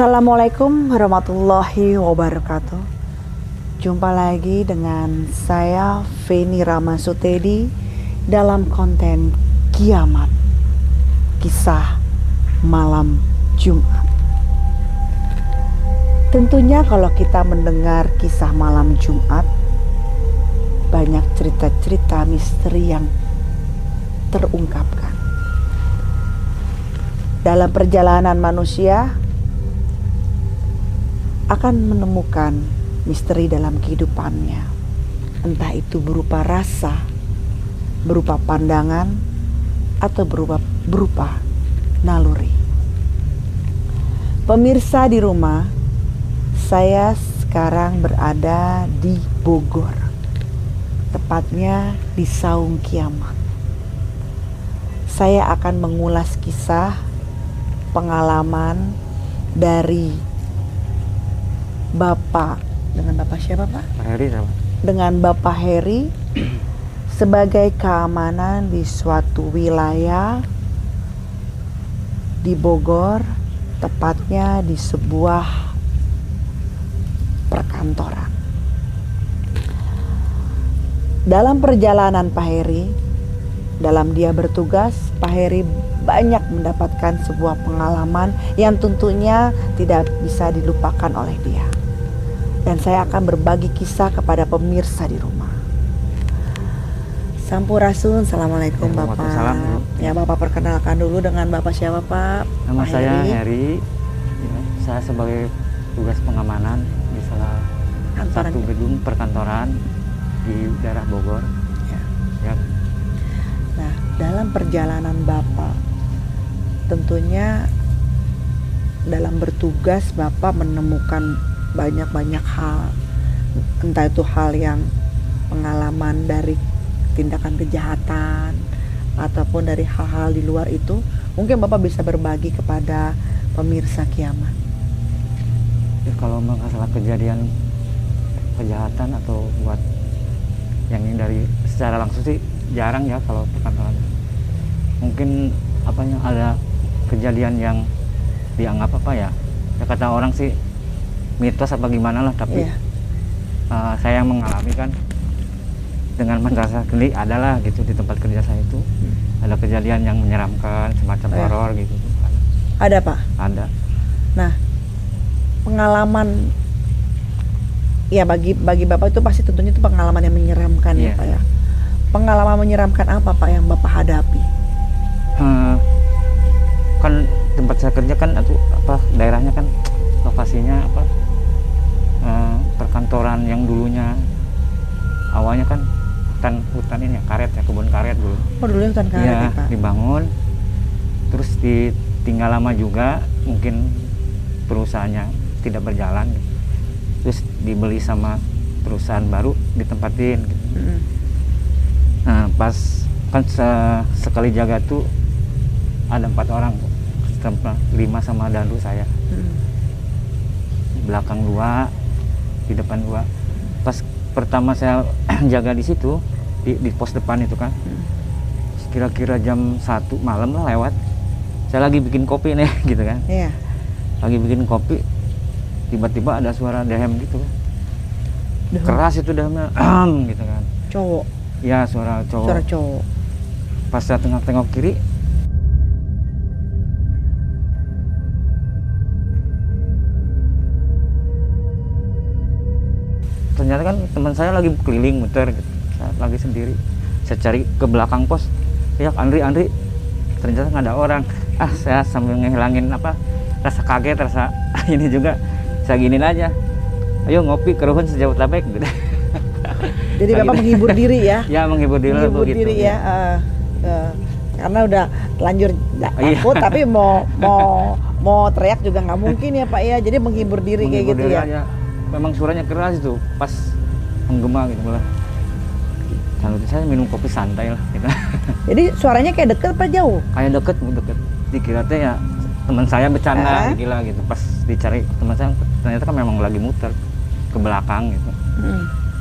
Assalamualaikum warahmatullahi wabarakatuh. Jumpa lagi dengan saya Feni Ramasutedi dalam konten Kiamat, kisah malam Jumat. Tentunya kalau kita mendengar kisah malam Jumat, banyak cerita-cerita misteri yang terungkapkan. Dalam perjalanan manusia akan menemukan misteri dalam kehidupannya, entah itu berupa rasa, berupa pandangan, atau berupa naluri. Pemirsa di rumah, saya sekarang berada di Bogor, tepatnya di Saung Kiamat. Saya akan mengulas kisah pengalaman dari Bapak, dengan Bapak siapa Pak? Heri sama. Dengan Bapak Heri sebagai keamanan di suatu wilayah di Bogor, tepatnya di sebuah perkantoran. Dalam perjalanan Pak Heri, dalam dia bertugas, Pak Heri banyak mendapatkan sebuah pengalaman yang tentunya tidak bisa dilupakan oleh dia. Dan saya akan berbagi kisah kepada pemirsa di rumah. Sampurasun, Assalamualaikum ya, Bapak. Ya Bapak, perkenalkan dulu dengan Bapak siapa Pak? Nama saya Heri. Ya, saya sebagai tugas pengamanan di salah satu gedung perkantoran di daerah Bogor. Ya. Ya. Nah, dalam perjalanan Bapak, tentunya dalam bertugas Bapak menemukan banyak-banyak hal, entah itu hal yang pengalaman dari tindakan kejahatan ataupun dari hal-hal di luar itu. Mungkin Bapak bisa berbagi kepada pemirsa Kiamat. Ya, kalau masalah kejadian kejahatan atau buat yang ini dari secara langsung sih jarang ya kalau perkantoran. Mungkin apanya ada kejadian yang dianggap apa ya, ya kata orang sih mitos apa gimana lah, tapi yeah, saya yang mengalami kan dengan merasa geli adalah gitu di tempat kerja saya itu. Ada kejadian yang menyeramkan semacam horor gitu. Ada Pak? Ada. Nah, pengalaman ya bagi Bapak itu pasti tentunya itu pengalaman yang menyeramkan ya Pak ya. Pengalaman menyeramkan apa Pak yang Bapak hadapi? Kan tempat saya kerja kan atau apa daerahnya kan lokasinya apa perkantoran yang dulunya awalnya kan hutan ini ya, karet ya, kebun karet dulu. Oh dulu hutan karet ya, ya Pak. Dibangun terus ditinggal lama juga, mungkin perusahaannya tidak berjalan, terus dibeli sama perusahaan baru ditempatin gitu. Nah pas kan sekali jaga tuh ada 4 orang, 5 sama dandu saya. Belakang 2, di depan 2. Pas pertama saya jaga di situ, di pos depan itu kan. Kira-kira jam 1 malam lah lewat. Saya lagi bikin kopi nih gitu kan. Yeah. Lagi bikin kopi, tiba-tiba ada suara dehem gitu. Keras itu dehemnya, gitu kan. Cowok? Ya suara cowok. Suara cowok. Pas saya tengok-tengok kiri, ternyata kan teman saya lagi keliling muter gitu. Saya lagi sendiri, saya cari ke belakang pos, ya Andri, ternyata nggak ada orang. Saya sambil ngehilangin apa rasa kaget, rasa ini juga saya giniin aja, ayo ngopi keruhun sejauh Tabek gitu. Jadi Bapak menghibur diri ya? Ya menghibur diri ya. Karena udah lanjut takut, tapi mau teriak juga nggak mungkin ya Pak ya, jadi menghibur diri kayak gitu ya. Aja. Memang suaranya keras itu, pas menggema gitu lah. Lalu saya minum kopi santai lah gitu. Jadi suaranya kayak deket apa jauh? Kayak deket. Dikira teh ya teman saya bercanda, gila gitu. Pas dicari teman saya, ternyata kan memang lagi muter ke belakang gitu.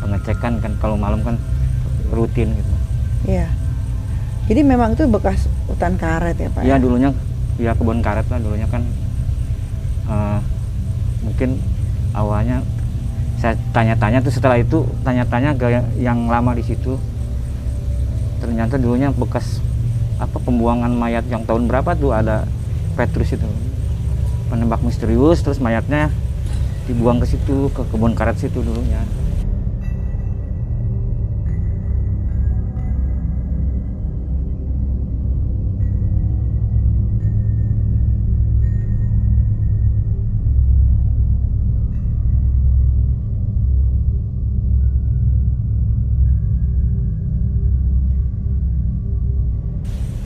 Pengecekan kan kalau malam kan rutin gitu. Iya. Jadi memang itu bekas hutan karet ya Pak? Iya dulunya, ya kebun karet lah dulunya kan. mungkin awalnya saya tanya-tanya tuh, setelah itu tanya-tanya ke yang lama di situ, ternyata dulunya bekas apa pembuangan mayat yang tahun berapa tuh, ada Petrus itu penembak misterius, terus mayatnya dibuang ke situ, ke kebun karet situ dulunya.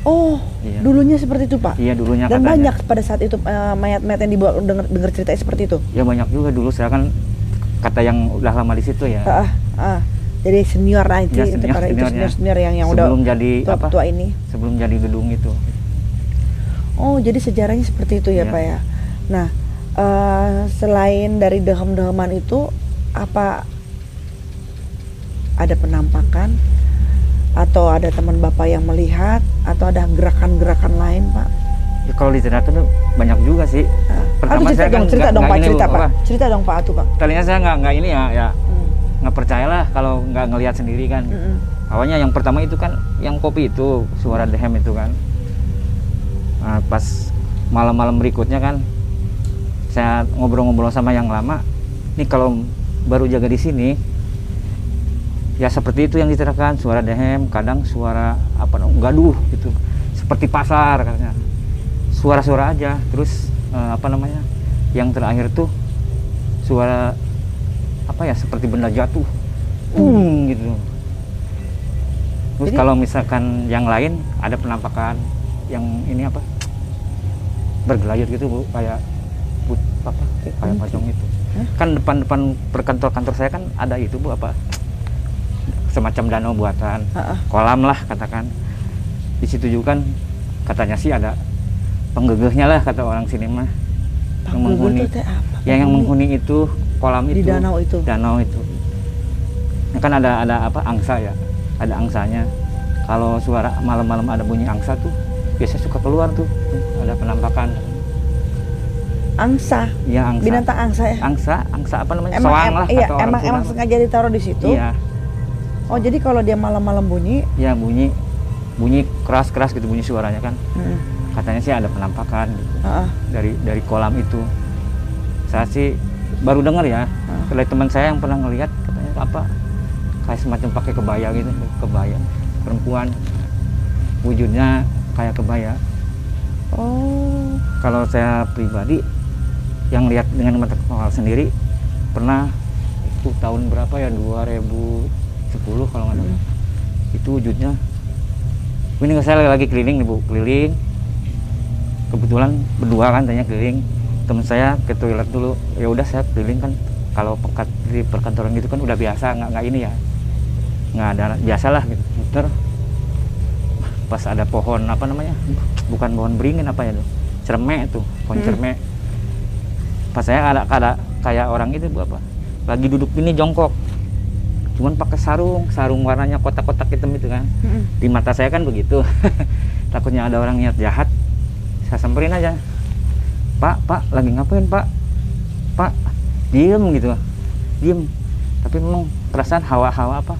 Oh, iya. Dulunya seperti itu, Pak? Iya, dulunya. Dan katanya banyak pada saat itu mayat-mayat yang dibawa, dengar ceritanya seperti itu? Ya, banyak juga dulu, saya kan kata yang udah lama di situ ya. Jadi senior lah itu, ya, senior yang sebelum udah jadi tua-tua ini. Sebelum jadi gedung itu. Oh, jadi sejarahnya seperti itu ya, Pak ya? Nah, selain dari dehem-deheman itu, apa ada penampakan? Atau ada teman Bapak yang melihat, atau ada gerakan-gerakan lain, Pak? Ya, kalau literatur banyak juga sih. Pertama cerita, saya dong, kan cerita dong Pak, itu Pak. Tadinya saya nggak percaya lah kalau nggak ngelihat sendiri kan. Awalnya yang pertama itu kan, yang kopi itu, suara dehem itu kan. Nah, pas malam-malam berikutnya kan, saya ngobrol-ngobrol sama yang lama. Nih kalau baru jaga di sini, ya seperti itu yang diceritakan, suara dehem, kadang suara apa gaduh gitu, seperti pasar katanya, suara-suara aja. Terus apa namanya, yang terakhir tuh suara apa ya, seperti benda jatuh gitu. Terus jadi, kalau misalkan yang lain ada penampakan yang ini apa bergelayut gitu Bu, kayak kayak pocong itu kan depan-depan perkantor-kantor saya kan ada itu Bu, apa semacam danau buatan, kolam lah katakan. Di situ juga kan katanya sih ada penggegehnya lah, kata orang sini mah. Yang menghuni itu apa? Ya, yang menghuni itu kolam itu, di danau itu. Danau itu. Nah, kan ada apa angsa ya, ada angsanya. Kalau suara malam-malam ada bunyi angsa tuh, biasanya suka keluar tuh, ada penampakan. Angsa? Iya, angsa. Binatang angsa ya? Angsa apa namanya? Emang, soang lah, kata orang. Emang sengaja ditaruh di situ? Iya. Oh, jadi kalau dia malam-malam bunyi? Ya, bunyi keras-keras gitu bunyi suaranya kan. Katanya sih ada penampakan gitu, dari kolam itu. Saya sih baru dengar ya, dari teman saya yang pernah ngelihat, katanya apa kayak semacam pakai kebaya gitu, kebaya perempuan, wujudnya kayak kebaya. Oh. Kalau saya pribadi yang lihat dengan mata kepala sendiri pernah itu tahun berapa ya, 2010 kalau nggak salah. Itu wujudnya ini saya lagi keliling nih Bu, keliling kebetulan berdua kan, tanya keliling, teman saya ke toilet dulu, ya udah saya keliling kan, kalau pekat di perkantoran gitu kan udah biasa, nggak ini ya, nggak ada, biasalah gitu. Muter pas ada pohon apa namanya, bukan pohon beringin apa ya tuh, cermek tuh, pohon cermek. Pas saya ada kayak orang itu Bu, apa lagi duduk ini jongkok, cuman pakai sarung warnanya kotak-kotak hitam itu kan. Di mata saya kan begitu. Takutnya ada orang niat jahat, saya samperin aja, pak lagi ngapain pak, diem gitu, diem. Tapi memang perasaan hawa-hawa apa,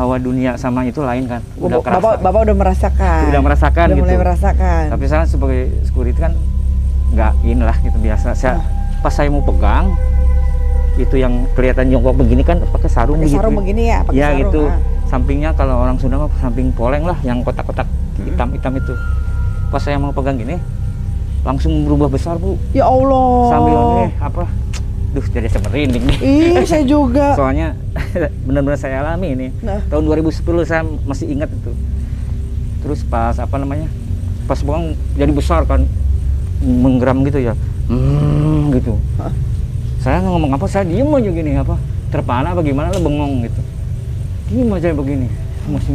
hawa dunia sama itu lain kan, udah kerasa. Bapak udah merasakan udah gitu, mulai merasakan. Tapi saya sebagai security kan nggak inilah gitu, biasa. Saya pas saya mau pegang itu yang kelihatan jongkok begini kan, pakai sarung gitu. Sarung begini ya, pakai sarung. Ya gitu. Sampingnya kalau orang Sunda mah samping poleng lah, yang kotak-kotak hitam-hitam itu. Pas saya mau pegang gini, langsung berubah besar Bu. Ya Allah. Sambil ini apa? Duh, jadi semerinding nih. Ih, saya juga. Soalnya benar-benar saya alami ini. Tahun 2010 saya masih ingat itu. Terus pas apa namanya? Pas buang jadi besar kan, menggeram gitu ya. Gitu. Saya ngomong apa, saya diem aja gini, apa terpana bagaimana, lo bengong gitu, diem aja begini, masih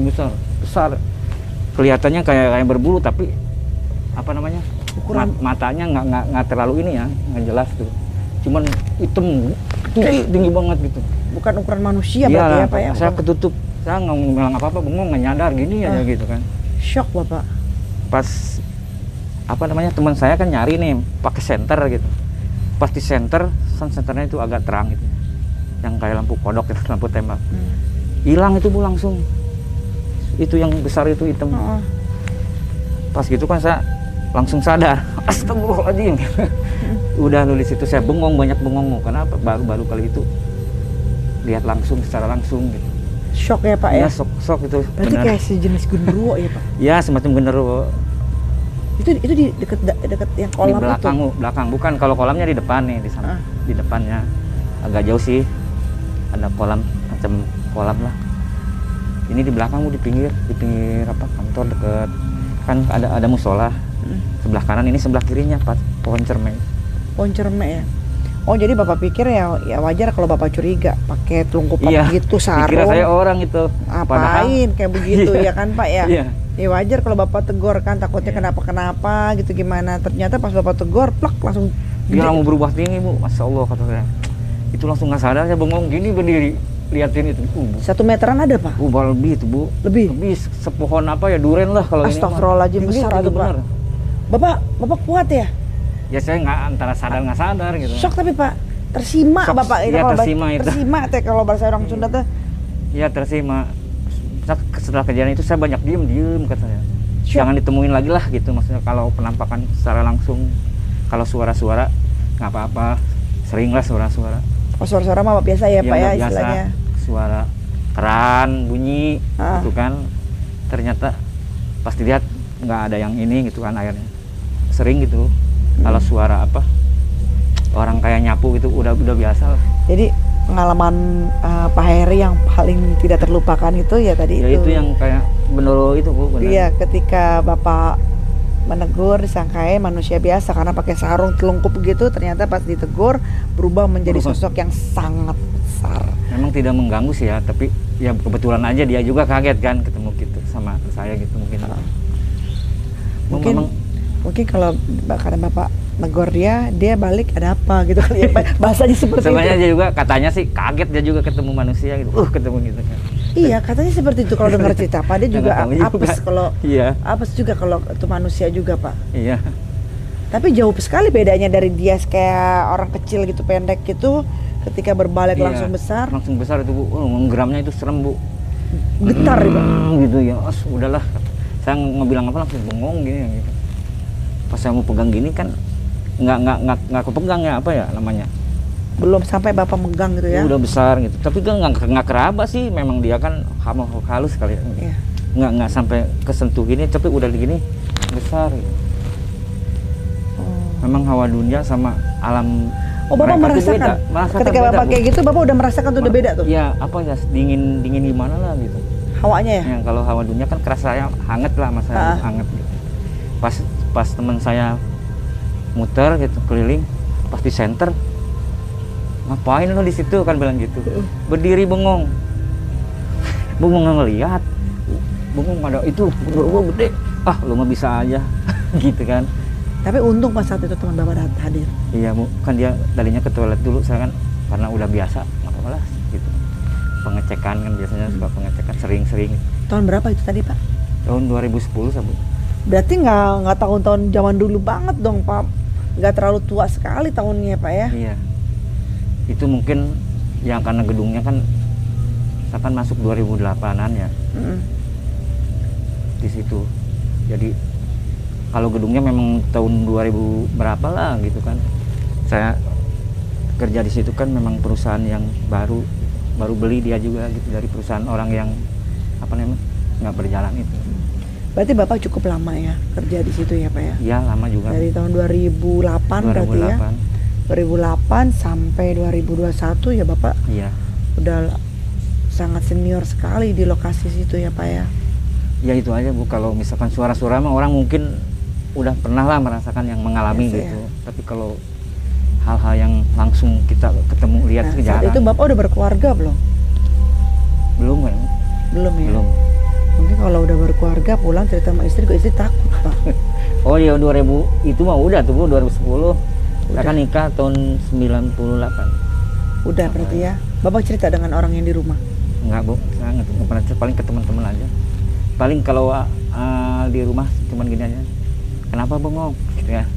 besar kelihatannya, kayak berbulu, tapi apa namanya, ukuran matanya nggak terlalu ini ya, nggak jelas tuh, cuman hitam tinggi banget gitu, bukan ukuran manusia berarti ya Pak ya? Saya ketutup, saya nggak bilang apa-apa, bengong, nggak nyadar gini aja gitu kan. Shock Bapak. Pas apa namanya, teman saya kan nyari nih pakai senter gitu, pas di center, sun centernya itu agak terang gitu, yang kayak lampu kodok, lampu tembak, hilang itu Bu langsung, itu yang besar itu hitam. Pas gitu kan saya langsung sadar, astagfirullahaladzim. Udah nulis itu saya bengong, banyak bengong mau kenapa, baru kali itu lihat langsung secara langsung gitu. Shock ya Pak ya? Ya shock itu. Berarti bener. Kayak sejenis genderuwo ya Pak? Ya semacam genderuwo. Itu di dekat yang kolam itu? Di belakang, itu? Belakang. Bukan, kalau kolamnya di depan nih, di sana. Di depannya. Agak jauh sih. Ada kolam, macam kolam lah. Ini di belakang Bu, di pinggir apa, kantor dekat. Kan ada musola. Sebelah kanan ini, sebelah kirinya Pak, pohon cermek. Pohon cermek ya? Oh jadi Bapak pikir ya, ya wajar kalau Bapak curiga pakai telungkupan iya, gitu, sarung. Dikira saya orang itu. Apain kayak begitu ya kan Pak ya? Iya. Ya wajar kalau Bapak tegur kan, takutnya kenapa-kenapa gitu gimana. Ternyata pas Bapak tegur, plak langsung. Dia mau berubah tinggi Bu, Masya Allah katanya. Itu langsung nggak sadar, saya bengong gini berdiri. Lihatin itu. 1 meteran ada Pak? Lebih itu Bu. Lebih? Lebih, sepohon apa ya, duren lah kalau ini. Astagfirullahaladzim, besar itu benar. Bapak kuat ya? Ya saya nggak antara sadar nggak sadar gitu. Shock tapi Pak, tersima shock, Bapak itu ya, kalau tersima teh kalau bahasa orang Sunda teh. Ya tersima. Setelah kejadian itu saya banyak diem katanya. Shock. Jangan ditemuin lagi lah gitu maksudnya kalau penampakan secara langsung, kalau suara-suara nggak apa-apa, seringlah suara-suara. Oh suara-suara mah biasa ya, Pak ya biasa, istilahnya. Suara keran bunyi gitu kan. Ternyata pas dilihat nggak ada yang ini gitu kan akhirnya. Sering gitu. Kalau suara apa orang kayak nyapu gitu udah biasa lah. Jadi pengalaman Pak Heri yang paling tidak terlupakan itu ya tadi ya itu yang kayak bener itu Bu. Iya ketika Bapak menegur disangkai manusia biasa karena pakai sarung telungkup begitu ternyata pas ditegur berubah menjadi sosok yang sangat besar. Memang tidak mengganggu sih ya tapi ya kebetulan aja dia juga kaget kan ketemu gitu sama saya gitu mungkin. Mungkin kalau karena Bapak negor dia balik ada apa gitu kali ya bahasanya seperti itu. Sebenarnya dia juga katanya sih kaget dia juga ketemu manusia gitu. Ketemu gitu kan. Iya, katanya seperti itu kalau dengar cerita Pak dia juga apes kalau apes juga kalau itu manusia juga Pak. Iya. Tapi jauh sekali bedanya dari dia kayak orang kecil gitu pendek gitu ketika berbalik langsung besar. Langsung besar itu Bu. Menggramnya itu serem Bu. Getar ya Pak. Gitu ya. Udahlah. Saya ngebilang apa langsung bengong gini gitu. Pas saya mau pegang gini kan nggak aku pegang ya apa ya namanya belum sampai Bapak megang gitu ya udah besar gitu tapi kan nggak keraba sih memang dia kan halus sekali nggak sampai kesentuh gini tapi udah gini besar gitu. Memang hawa dunia sama alam Bapak merasakan ketika Bapak beda, kayak gitu Bapak udah merasakan tuh udah beda tuh ya apa ya dingin gimana lah gitu hawanya ya kalau hawa dunia kan kerasanya hangat lah masa hangat gitu. Pas teman saya muter gitu keliling pas di center ngapain lo di situ kan bilang gitu berdiri bengong ngelihat bengong ada itu gua gede lo mah bisa aja gitu kan tapi untung pas saat itu teman Bapak hadir iya Bu kan dia tadinya ke toilet dulu saya kan karena udah biasa malah gitu pengecekan kan biasanya suka pengecekan sering-sering tahun berapa itu tadi Pak? Tahun 2010 Bu. Berarti nggak tahun-tahun zaman dulu banget dong Pak, nggak terlalu tua sekali tahunnya Pak ya? Iya, itu mungkin yang karena gedungnya kan, saya kan masuk 2008an ya, di situ. Jadi kalau gedungnya memang tahun 2000 berapa lah gitu kan, saya kerja di situ kan memang perusahaan yang baru beli dia juga gitu dari perusahaan orang yang apa namanya nggak berjalan itu. Berarti Bapak cukup lama ya kerja di situ ya Pak ya? Iya lama juga. Dari tahun 2008 berarti ya? 2008 sampai 2021 ya Bapak? Iya. Udah sangat senior sekali di lokasi situ ya Pak ya? Ya itu aja Bu, kalau misalkan suara-suara mah orang mungkin udah pernah lah merasakan yang mengalami biasa, gitu. Ya. Tapi kalau hal-hal yang langsung kita ketemu lihat itu jarang. Itu Bapak udah berkeluarga belum? Belum kan? Belum ya? Belum. Mungkin kalau udah berkeluarga pulang cerita sama istri, kok istri takut Pak. Oh iya 2000 itu mah udah tuh Bu 2010. Saya kan nikah tahun 98. Udah berarti ya. Bapak cerita dengan orang yang di rumah? Enggak Bu, saya nggak pernah cerita, paling ke teman-teman aja. Paling kalau di rumah cuman gini aja. Kenapa bengong? Gitu ya.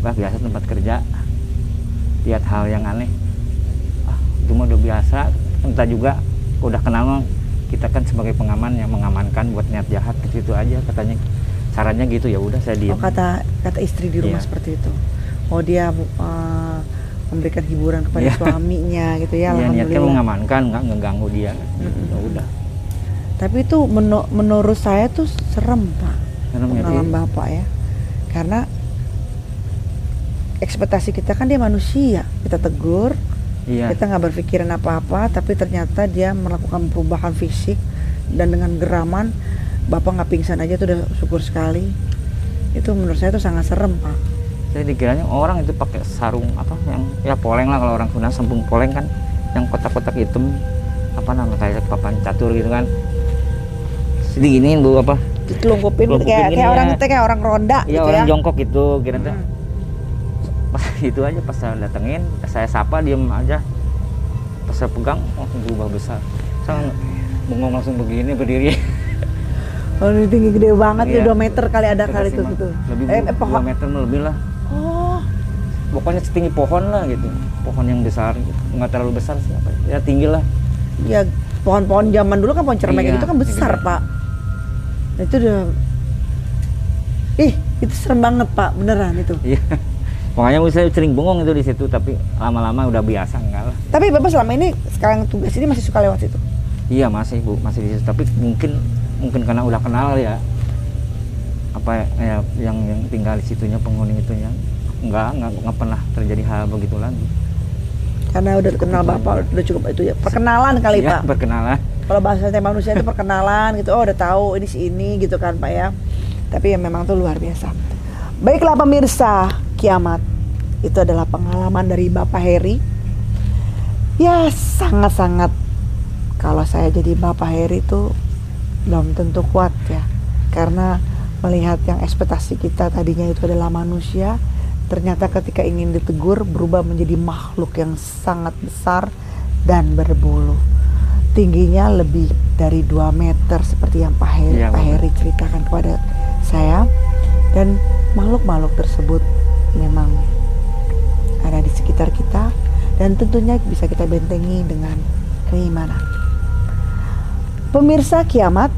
Bah biasa tempat kerja. lihat hal yang aneh. Ah, itu mah udah biasa, entah juga udah kenal, kita kan sebagai pengaman yang mengamankan buat niat jahat gitu aja katanya. Caranya gitu, ya udah saya diam. Oh, kata istri di rumah, yeah, seperti itu. Oh, dia memberikan hiburan kepada, yeah, suaminya gitu ya. Yeah, niatnya mengamankan, nggak ngeganggu dia. Mm-hmm. Ya udah. Tapi itu menurut saya tuh serem, Pak. Pengalaman ya, Bapak ya. Karena ekspektasi kita kan dia manusia, kita tegur. Iya. Kita nggak berpikiran apa-apa, tapi ternyata dia melakukan perubahan fisik dan dengan geraman, Bapak nggak pingsan aja tuh udah syukur sekali. Itu menurut saya tuh sangat serem, Pak. Saya dikiranya orang itu pakai sarung apa yang ya poleng lah, kalau orang Sunda sembung poleng kan, yang kotak-kotak hitam apa namanya kayak papan catur gitu kan. Segini bu apa? Dikelungkupin kayak orang itu, kayak orang ronda. Iya, gitu orang ya, jongkok gitu kira-kira. Pas itu aja pas saya datengin, saya sapa diem aja, pas saya pegang, oh berubah besar, saya bengong langsung begini berdiri. Oh, tinggi gede banget ya, 2 meter kali ada kali itu gitu. Lebih 2 meter lebih lah. Oh, pokoknya setinggi pohon lah gitu, pohon yang besar, gitu. Nggak terlalu besar sih, ya tinggi lah. Ya pohon-pohon zaman dulu kan pohon cermek, iya, itu kan besar gitu. Pak. Itu udah, ih itu serem banget Pak, beneran itu. Iya. Makanya saya sering bengong itu di situ, tapi lama-lama udah biasa enggak lah. Tapi Bapak selama ini sekarang tugas ini masih suka lewat situ? Iya masih Bu, masih di situ. Tapi mungkin karena udah kenal ya, apa ya, yang tinggal di situnya, penghuni itunya nggak pernah terjadi hal begitu lagi. Karena udah cukup kenal Bapak ya, udah cukup itu ya perkenalan kali ya, Pak. Perkenalan. Kalau bahasa manusia itu perkenalan gitu, oh udah tahu ini si ini gitu kan Pak ya. Tapi ya memang tuh luar biasa. Baiklah pemirsa Kiamat, itu adalah pengalaman dari Bapak Heri. Ya sangat-sangat, kalau saya jadi Bapak Heri itu belum tentu kuat ya, karena melihat yang ekspektasi kita tadinya itu adalah manusia, ternyata ketika ingin ditegur berubah menjadi makhluk yang sangat besar dan berbulu, tingginya lebih dari 2 meter seperti yang Pak Heri ceritakan kepada saya. Dan makhluk-makhluk tersebut memang ada di sekitar kita dan tentunya bisa kita bentengi dengan keimanan. Pemirsa Kiamat,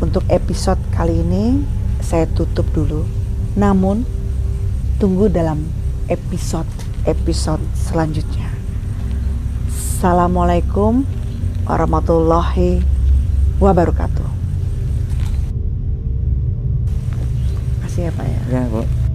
untuk episode kali ini saya tutup dulu. Namun tunggu dalam episode selanjutnya. Assalamualaikum warahmatullahi wabarakatuh. Terima kasih ya Pak ya. Ya Bu.